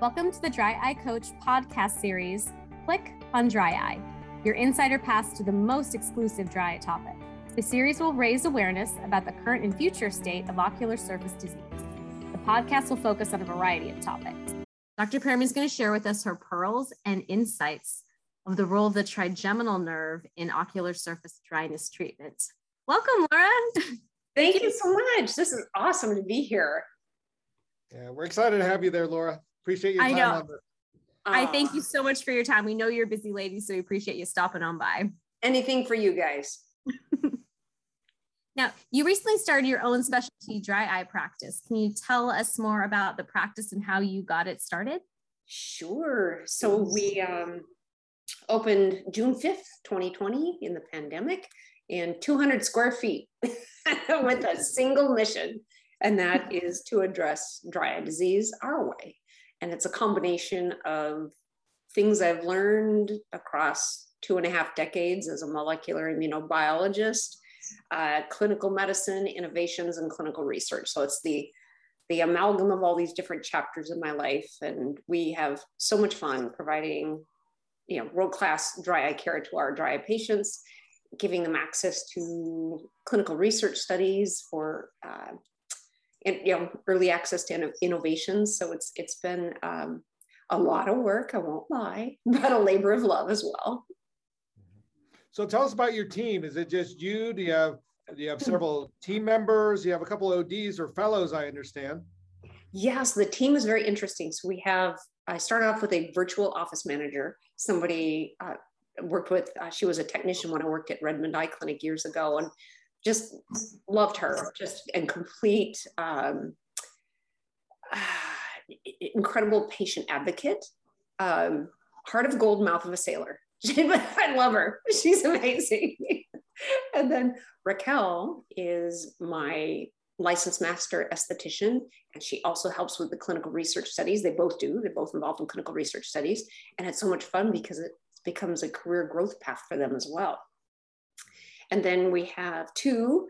Welcome to the Dry Eye Coach podcast series, Click on Dry Eye, your insider pass to the most exclusive dry eye topic. The series will raise awareness about the current and future state of ocular surface disease. The podcast will focus on a variety of topics. Dr. Periman is going to share with us her pearls and insights of the role of the trigeminal nerve in ocular surface dryness treatment. Welcome, Laura. Thank you so much. This is awesome to be here. Yeah, we're excited to have you there, Laura. Appreciate your time. I thank you so much for your time. We know you're a busy lady, so we appreciate you stopping on by. Anything for you guys. Now, you recently started your own specialty dry eye practice. Can you tell us more about the practice and how you got it started? Sure. So we opened June 5th, 2020 in the pandemic, and 200 square feet with a single mission, and that is to address dry eye disease our way. And it's a combination of things I've learned across 2.5 decades as a molecular immunobiologist, clinical medicine, innovations, and clinical research. So it's the amalgam of all these different chapters in my life. And we have so much fun providing, world-class dry eye care to our dry eye patients, giving them access to clinical research studies for early access to innovations. So it's been a lot of work, I won't lie, but a labor of love as well. So tell us about your team. Is it just you? Do you have several team members? You have a couple ODs or fellows, I understand. Yes, the team is very interesting. So I started off with a virtual office manager, somebody worked with, she was a technician when I worked at Redmond Eye Clinic years ago, and just loved her, and complete incredible patient advocate. Heart of gold, mouth of a sailor. I love her. She's amazing. And then Raquel is my licensed master esthetician, and she also helps with the clinical research studies. They both do. They're both involved in clinical research studies, and it's so much fun because it becomes a career growth path for them as well. And then we have 2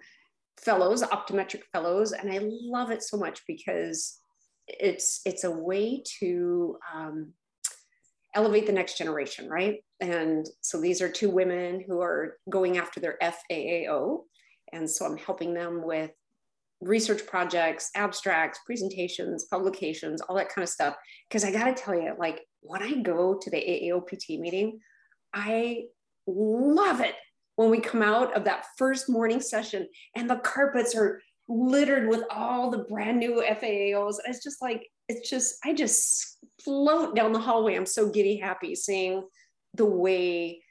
fellows, optometric fellows, and I love it so much because it's a way to elevate the next generation, right? And so these are 2 women who are going after their FAAO. And so I'm helping them with research projects, abstracts, presentations, publications, all that kind of stuff. Because I got to tell you, when I go to the AAOPT meeting, I love it when we come out of that first morning session and the carpets are littered with all the brand new FAAOs. It's just I just float down the hallway. I'm so giddy happy seeing the way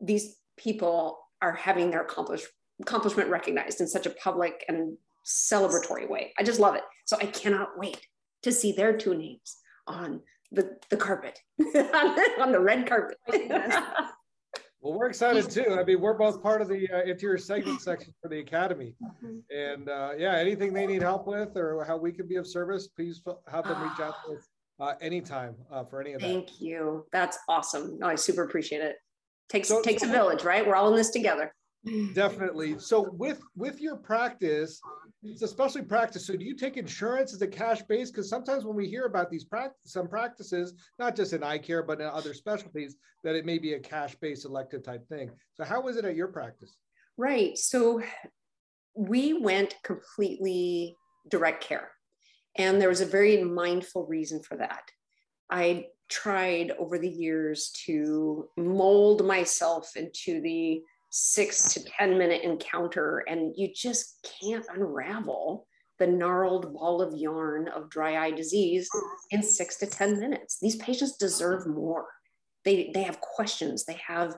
these people are having their accomplishment recognized in such a public and celebratory way. I just love it. So I cannot wait to see their 2 names on the carpet, on the red carpet. Well, we're excited too. I mean, we're both part of the interior segment section for the Academy. And anything they need help with or how we can be of service, please have them reach out to us anytime for any of that. Thank you. That's awesome. No, I super appreciate it. Takes a village, right? We're all in this together. Definitely. So with your practice, it's a specialty practice. So do you take insurance? Is it cash based? Because sometimes when we hear about these practices, not just in eye care, but in other specialties, that it may be a cash based elective type thing. So how is it at your practice? Right. So we went completely direct care, and there was a very mindful reason for that. I tried over the years to mold myself into the 6 to 10 minute encounter, and you just can't unravel the gnarled ball of yarn of dry eye disease in 6 to 10 minutes. These patients deserve more. They have questions, they have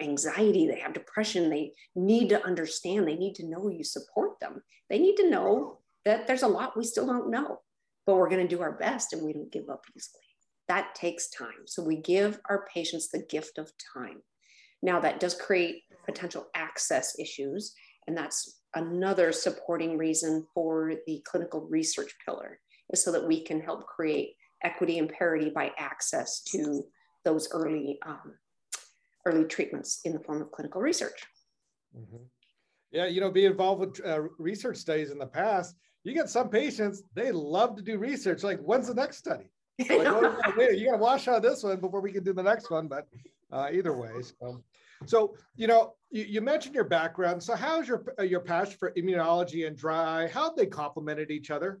anxiety, they have depression, they need to understand, they need to know you support them. They need to know that there's a lot we still don't know, but we're going to do our best and we don't give up easily. That takes time. So we give our patients the gift of time. Now that does create potential access issues, and that's another supporting reason for the clinical research pillar, is so that we can help create equity and parity by access to those early treatments in the form of clinical research. Mm-hmm. Yeah, be involved with research studies in the past. You get some patients, they love to do research. Like, when's the next study? Like, oh, you got to wash out this one before we can do the next one. But either way, so you know, you mentioned your background. So how's your passion for immunology and dry eye? How have they complemented each other?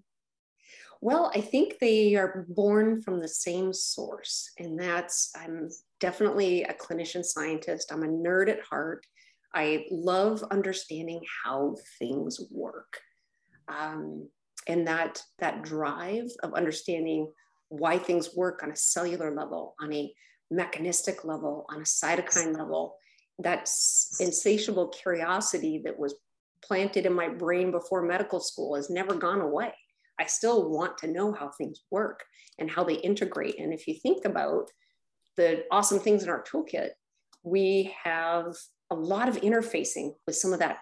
Well, I think they are born from the same source, and that's I'm definitely a clinician scientist. I'm a nerd at heart. I love understanding how things work, and that drive of understanding why things work on a cellular level, on a mechanistic level, on a cytokine level. That insatiable curiosity that was planted in my brain before medical school has never gone away. I still want to know how things work and how they integrate. And if you think about the awesome things in our toolkit, we have a lot of interfacing with some of that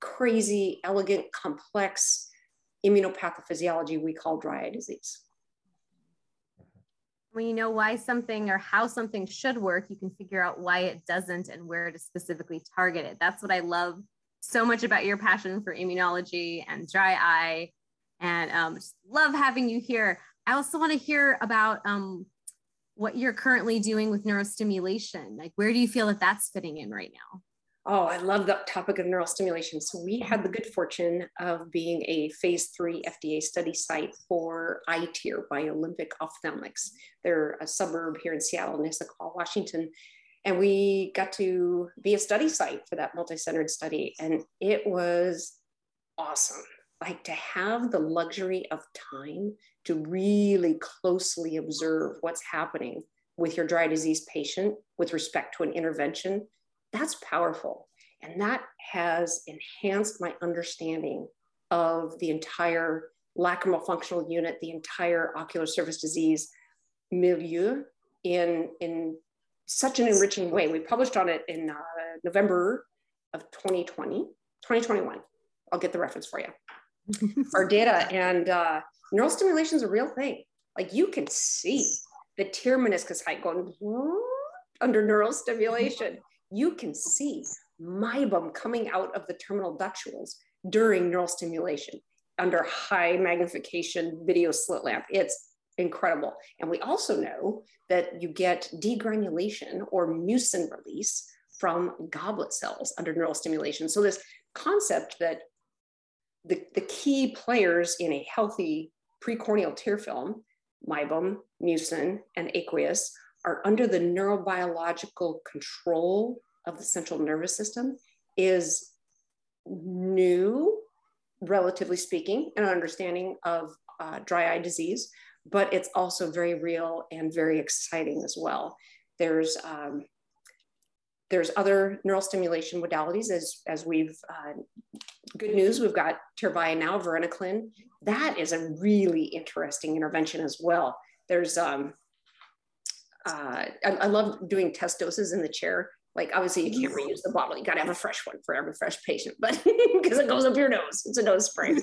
crazy, elegant, complex immunopathophysiology we call dry eye disease. When you know why something or how something should work, you can figure out why it doesn't and where to specifically target it. That's what I love so much about your passion for immunology and dry eye. And just love having you here. I also want to hear about what you're currently doing with neurostimulation. Like, where do you feel that that's fitting in right now? Oh, I love the topic of neurostimulation. So we had the good fortune of being a phase 3 FDA study site for I-tier by Olympic Ophthalmics. They're a suburb here in Seattle, in Issaquah, Washington. And we got to be a study site for that multi-centered study. And it was awesome. Like, to have the luxury of time to really closely observe what's happening with your dry disease patient with respect to an intervention, that's powerful. And that has enhanced my understanding of the entire lacrimal functional unit, the entire ocular surface disease milieu in such an enriching way. We published on it in November of 2021. I'll get the reference for you. Our data and neural stimulation is a real thing. Like, you can see the tear meniscus height going under neural stimulation. You can see mybum coming out of the terminal ductules during neural stimulation under high magnification video slit lamp. It's incredible. And we also know that you get degranulation or mucin release from goblet cells under neural stimulation. So this concept that the key players in a healthy precorneal tear film, mybum, mucin, and aqueous, are under the neurobiological control of the central nervous system is new, relatively speaking, in understanding of dry eye disease, but it's also very real and very exciting as well. There's other neural stimulation modalities as we've, good news, we've got Tyrvaya now, Varenicline. That is a really interesting intervention as well. There's, I love doing test doses in the chair. Like, obviously you can't reuse the bottle. You got to have a fresh one for every fresh patient, but because it goes up your nose, it's a nose spray.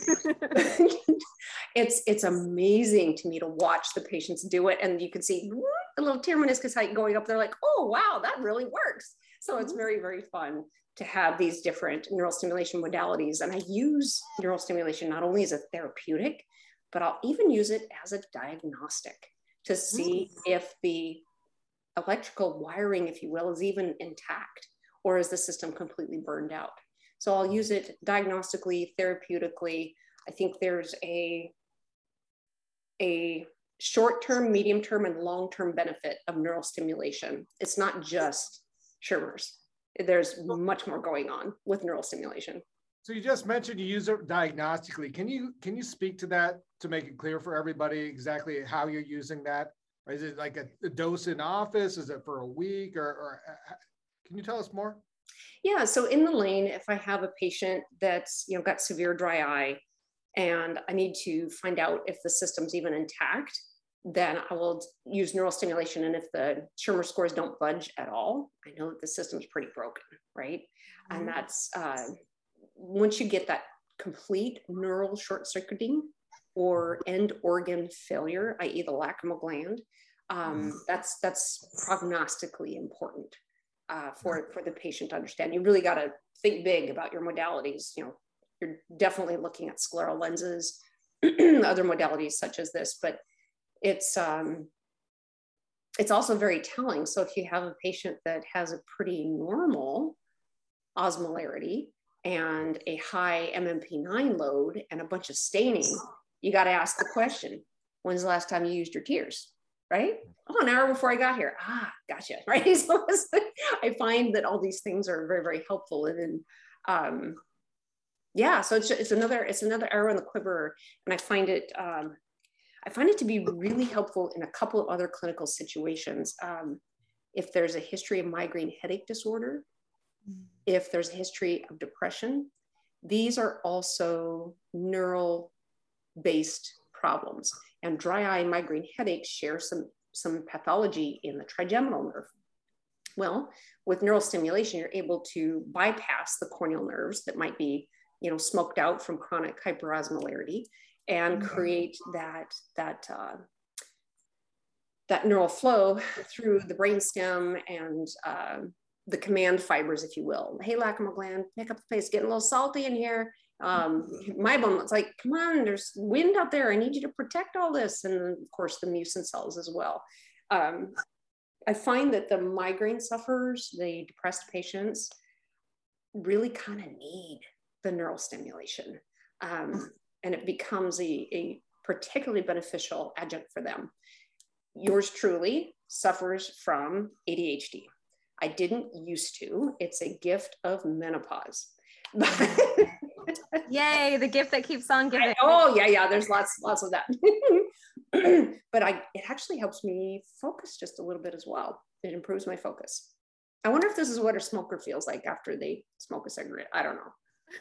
It's amazing to me to watch the patients do it. And you can see the little tear meniscus height going up. They're like, oh, wow, that really works. So it's very, very fun to have these different neural stimulation modalities. And I use neural stimulation not only as a therapeutic, but I'll even use it as a diagnostic to see if the electrical wiring, if you will, is even intact, or is the system completely burned out. So I'll use it diagnostically, therapeutically. I think there's a short-term, medium-term, and long-term benefit of neural stimulation. It's not just Schirmer's. There's much more going on with neural stimulation. So you just mentioned you use it diagnostically. Can you speak to that to make it clear for everybody exactly how you're using that? Or is it like a dose in office? Is it for a week? Or can you tell us more? Yeah. So in the lane, if I have a patient that's got severe dry eye and I need to find out if the system's even intact, then I will use neural stimulation. And if the Schirmer scores don't budge at all, I know that the system's pretty broken, right? Mm-hmm. And that's once you get that complete neural short circuiting or end organ failure, i.e. the lacrimal gland, that's prognostically important for the patient to understand. You really got to think big about your modalities. You're definitely looking at scleral lenses, other modalities such as this, but It's also very telling. So if you have a patient that has a pretty normal osmolarity and a high MMP9 load and a bunch of staining, you got to ask the question, when's the last time you used your tears, right? Oh, an hour before I got here. Ah, gotcha, right? So I find that all these things are very, very helpful. And then, yeah, so it's another arrow in the quiver. And I find it to be really helpful in a couple of other clinical situations. If there's a history of migraine headache disorder, if there's a history of depression, these are also neural-based problems. And dry eye and migraine headaches share some pathology in the trigeminal nerve. Well, with neural stimulation, you're able to bypass the corneal nerves that might be, smoked out from chronic hyperosmolarity, and create that neural flow through the brainstem and the command fibers, if you will. Hey, lacrimal gland, pick up the pace, getting a little salty in here. My bone, it's like, come on, there's wind out there. I need you to protect all this. And of course the mucin cells as well. I find that the migraine sufferers, the depressed patients, really kind of need the neural stimulation. And it becomes a particularly beneficial adjunct for them. Yours truly suffers from ADHD. I didn't used to. It's a gift of menopause. Yay, the gift that keeps on giving. Yeah, there's lots of that. But it actually helps me focus just a little bit as well. It improves my focus. I wonder if this is what a smoker feels like after they smoke a cigarette. I don't know.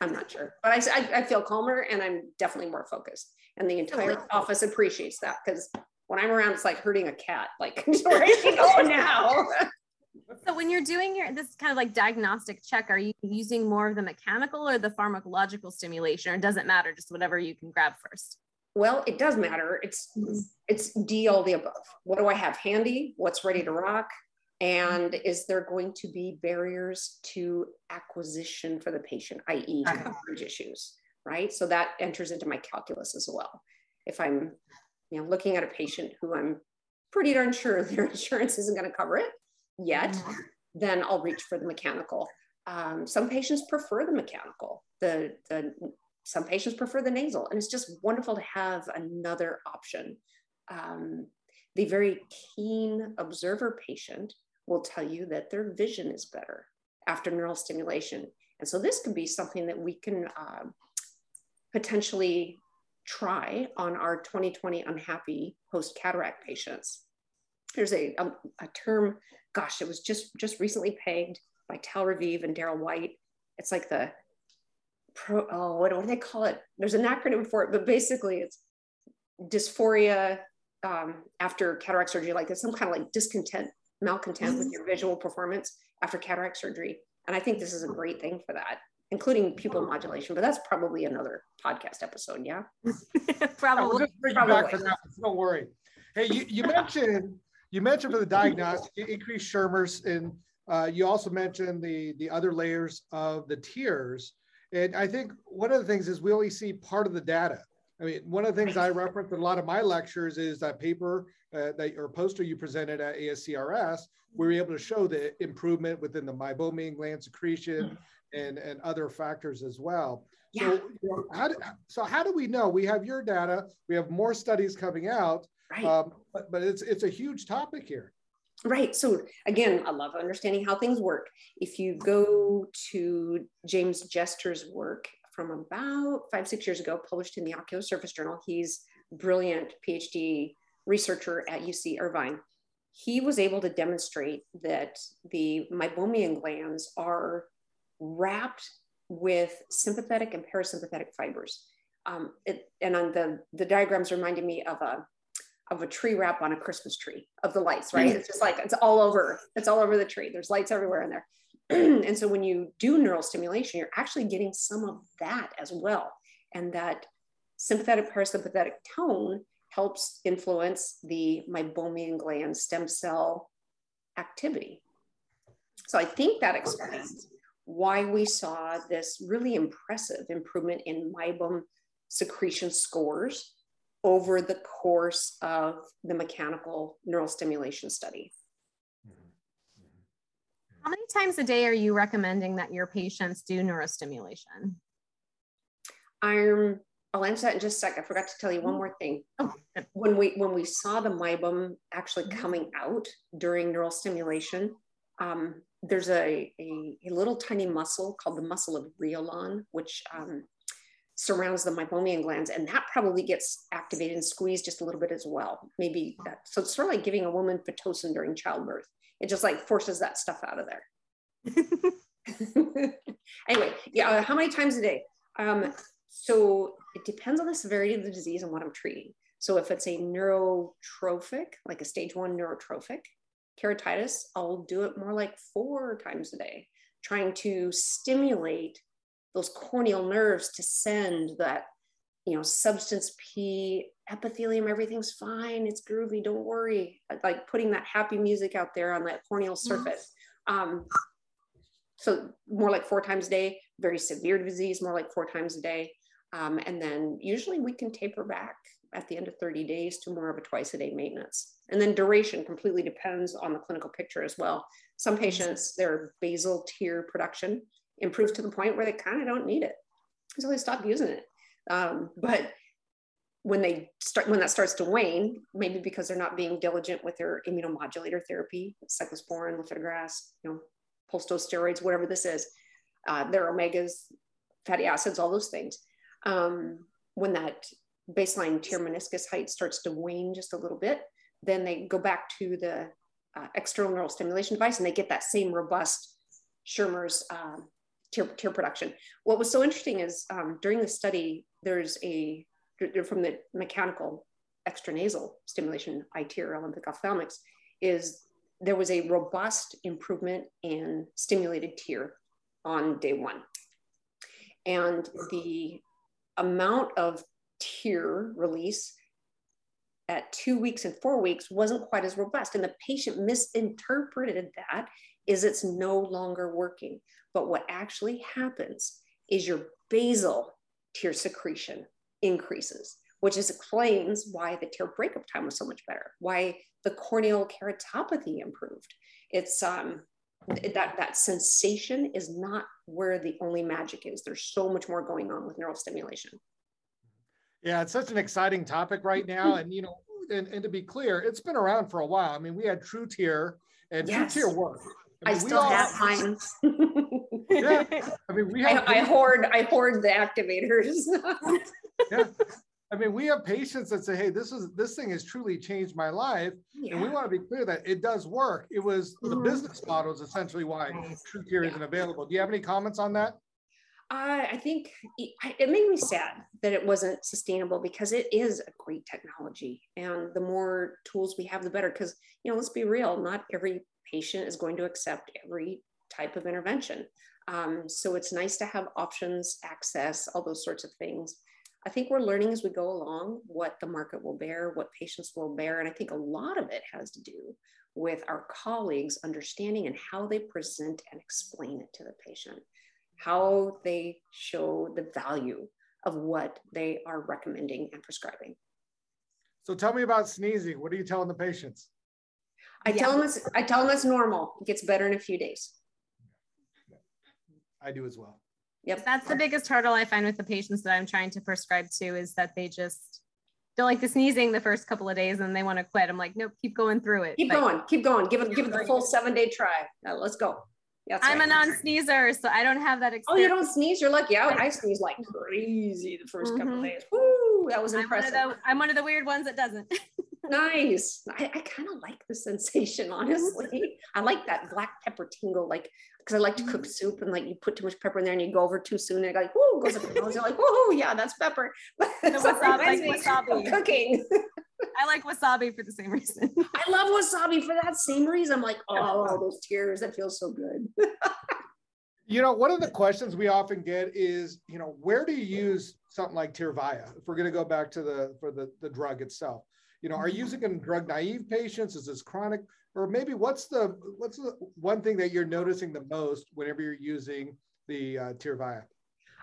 I'm not sure, but I feel calmer and I'm definitely more focused. And the entire office appreciates that, because when I'm around, it's like herding a cat. Like, where is she going now? So when you're doing this kind of like diagnostic check, are you using more of the mechanical or the pharmacological stimulation, or does it matter, just whatever you can grab first? Well, it does matter. It's D, all the above. What do I have handy? What's ready to rock? And is there going to be barriers to acquisition for the patient, i.e. coverage issues, right? So that enters into my calculus as well. If I'm looking at a patient who I'm pretty darn sure their insurance isn't going to cover it yet, then I'll reach for the mechanical. Some patients prefer the mechanical. Some patients prefer the nasal, and it's just wonderful to have another option. The very keen observer patient will tell you that their vision is better after neural stimulation. And so this could be something that we can potentially try on our 20/20 unhappy post-cataract patients. There's a term, gosh, it was just recently pegged by Tal Raviv and Daryl White. It's like the what do they call it? There's an acronym for it, but basically it's dysphoria after cataract surgery. Like there's some kind of like malcontent with your visual performance after cataract surgery. And I think this is a great thing for that, including pupil modulation, but that's probably another podcast episode. Yeah. probably. Don't worry. Hey, you mentioned for the diagnostic, you increased Schirmer's, and you also mentioned the other layers of the tears. And I think one of the things is we only see part of the data. I mean, one of the things I reference in a lot of my lectures is that paper or poster you presented at ASCRS, where we were able to show the improvement within the meibomian gland secretion and other factors as well. Yeah. So, how do we know? We have your data, we have more studies coming out, right. But it's a huge topic here. Right. So again, I love understanding how things work. If you go to James Jester's work, from about 5-6 years ago, published in the Ocular Surface Journal. He's a brilliant PhD researcher at UC Irvine. He was able to demonstrate that the meibomian glands are wrapped with sympathetic and parasympathetic fibers. And on the diagrams reminded me of a tree wrap on a Christmas tree, of the lights, right? It's just like, it's all over the tree. There's lights everywhere in there. And so when you do neural stimulation, you're actually getting some of that as well. And that sympathetic parasympathetic tone helps influence the meibomian gland stem cell activity. So I think that explains why we saw this really impressive improvement in meibom secretion scores over the course of the mechanical neural stimulation study. How many times a day are you recommending that your patients do neurostimulation? I'll answer that in just a second. I forgot to tell you one more thing. Oh. When we saw the MIBUM actually coming out during neural stimulation, there's a little tiny muscle called the muscle of Riolan, which surrounds the meibomian glands, and that probably gets activated and squeezed just a little bit as well. Maybe that, so it's sort of like giving a woman Pitocin during childbirth. It just like forces that stuff out of there. Anyway, yeah, how many times a day? So it depends on the severity of the disease and what I'm treating. So if it's a neurotrophic, like a stage 1 neurotrophic keratitis, I'll do it more like 4 times a day, trying to stimulate those corneal nerves to send that, you know, substance P, epithelium, everything's fine, it's groovy, don't worry. Like putting that happy music out there on that corneal surface. So more like 4 times a day, very severe disease, more like 4 times a day. And then usually we can taper back at the end of 30 days to more of a twice-a-day maintenance. And then duration completely depends on the clinical picture as well. Some patients, their basal tear production improves to the point where they kind of don't need it, so they stop using it. But when that starts to wane, maybe because they're not being diligent with their immunomodulator therapy, cyclosporine, lifitegrast, you know, pulsosteroids, whatever this is, their omegas, fatty acids, all those things. When that baseline tear meniscus height starts to wane just a little bit, then they go back to the external neural stimulation device and they get that same robust Schirmer's tear production. What was so interesting is during the study, there's a, from the mechanical extranasal stimulation, I-tier, Olympic Ophthalmics, is there was a robust improvement in stimulated tear on day 1. And the amount of tear release at 2 weeks and 4 weeks wasn't quite as robust. And the patient misinterpreted that as it's no longer working. But what actually happens is your basal tear secretion increases, which explains why the tear breakup time was so much better, why the corneal keratopathy improved. It's that sensation is not where the only magic is. There's so much more going on with neural stimulation. Yeah, it's such an exciting topic right now. And, you know, and to be clear, it's been around for a while. I mean, we had True Tear, and yes. True Tear worked. I mean, still have mine. Yeah. I mean, we have I hoard the activators. Yeah. I mean, we have patients that say, hey, this thing has truly changed my life. Yeah. And we want to be clear that it does work. It was the business model is essentially why True Tear isn't available. Do you have any comments on that? I think it made me sad that it wasn't sustainable, because it is a great technology. And the more tools we have, the better. Because, you know, let's be real, not every patient is going to accept every type of intervention. So it's nice to have options, access, all those sorts of things. I think we're learning as we go along what the market will bear, what patients will bear. And I think a lot of it has to do with our colleagues understanding and how they present and explain it to the patient, how they show the value of what they are recommending and prescribing. So tell me about sneezing. What are you telling the patients? I tell them it's normal. It gets better in a few days. I do as well. Yep. That's the biggest hurdle I find with the patients that I'm trying to prescribe to, is that they just don't like the sneezing the first couple of days and they want to quit. I'm like, nope, keep going through it. Keep going. Give it the full 7-day try. Now, let's go. That's I'm right. A non-sneezer, so I don't have that experience. Oh, you don't sneeze? You're lucky. I sneeze like crazy the first couple of days. Woo, that was impressive. I'm one of the weird ones that doesn't. Nice. I kind of like the sensation, honestly. I like that black pepper tingle, like, because I like to cook soup, and like you put too much pepper in there and you go over too soon and it like, woo, goes up your nose. You're like, whoa, yeah, that's pepper. But so wasabi. Cooking. I like wasabi for the same reason. I love wasabi for that same reason. I'm like, oh, those tears, that feels so good. You know, one of the questions we often get is, you know, where do you use something like Tyrvaya? If we're going to go back to the drug itself. You know, are you using in drug naive patients? Is this chronic? Or maybe what's the one thing that you're noticing the most whenever you're using the Tyrvaya?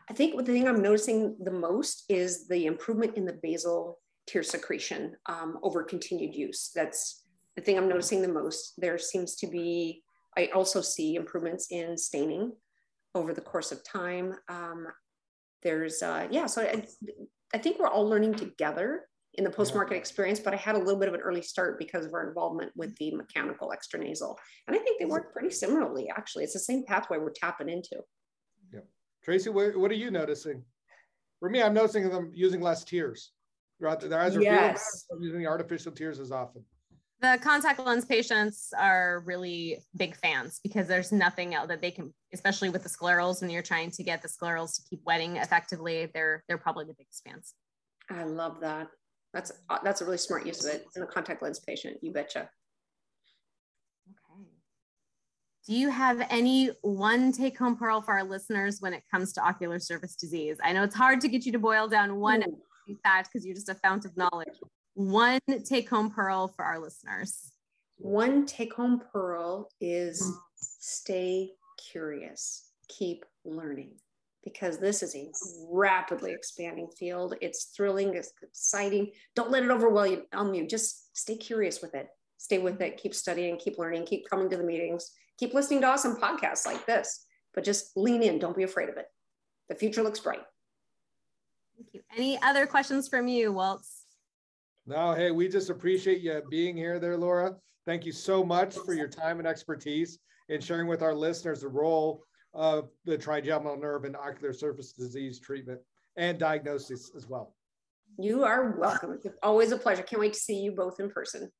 I think the thing I'm noticing the most is the improvement in the basal tear secretion over continued use. That's the thing I'm noticing the most. There seems to be, I also see improvements in staining over the course of time. So I think we're all learning together in the post-market experience, but I had a little bit of an early start because of our involvement with the mechanical extranasal. And I think they work pretty similarly, actually. It's the same pathway we're tapping into. Yeah. Tracy, what are you noticing? For me, I'm noticing them using less tears. Their eyes are feeling bad, using the artificial tears as often. The contact lens patients are really big fans because there's nothing else that they can, especially with the sclerals, when you're trying to get the sclerals to keep wetting effectively, they're probably the biggest fans. I love that. That's a really smart use of it in a contact lens patient, you betcha. Okay. Do you have any one take-home pearl for our listeners when it comes to ocular surface disease? I know it's hard to get you to boil down one fact because you're just a fount of knowledge. One take-home pearl for our listeners. One take-home pearl is stay curious, keep learning, because this is a rapidly expanding field. It's thrilling, it's exciting. Don't let it overwhelm you. Just stay curious with it. Stay with it, keep studying, keep learning, keep coming to the meetings, keep listening to awesome podcasts like this, but just lean in, don't be afraid of it. The future looks bright. Thank you. Any other questions from you, Waltz? No, hey, we just appreciate you being here there, Laura. Thank you so much for your time and expertise in sharing with our listeners the role of the trigeminal nerve and ocular surface disease treatment and diagnosis as well. You are welcome. It's always a pleasure. Can't wait to see you both in person.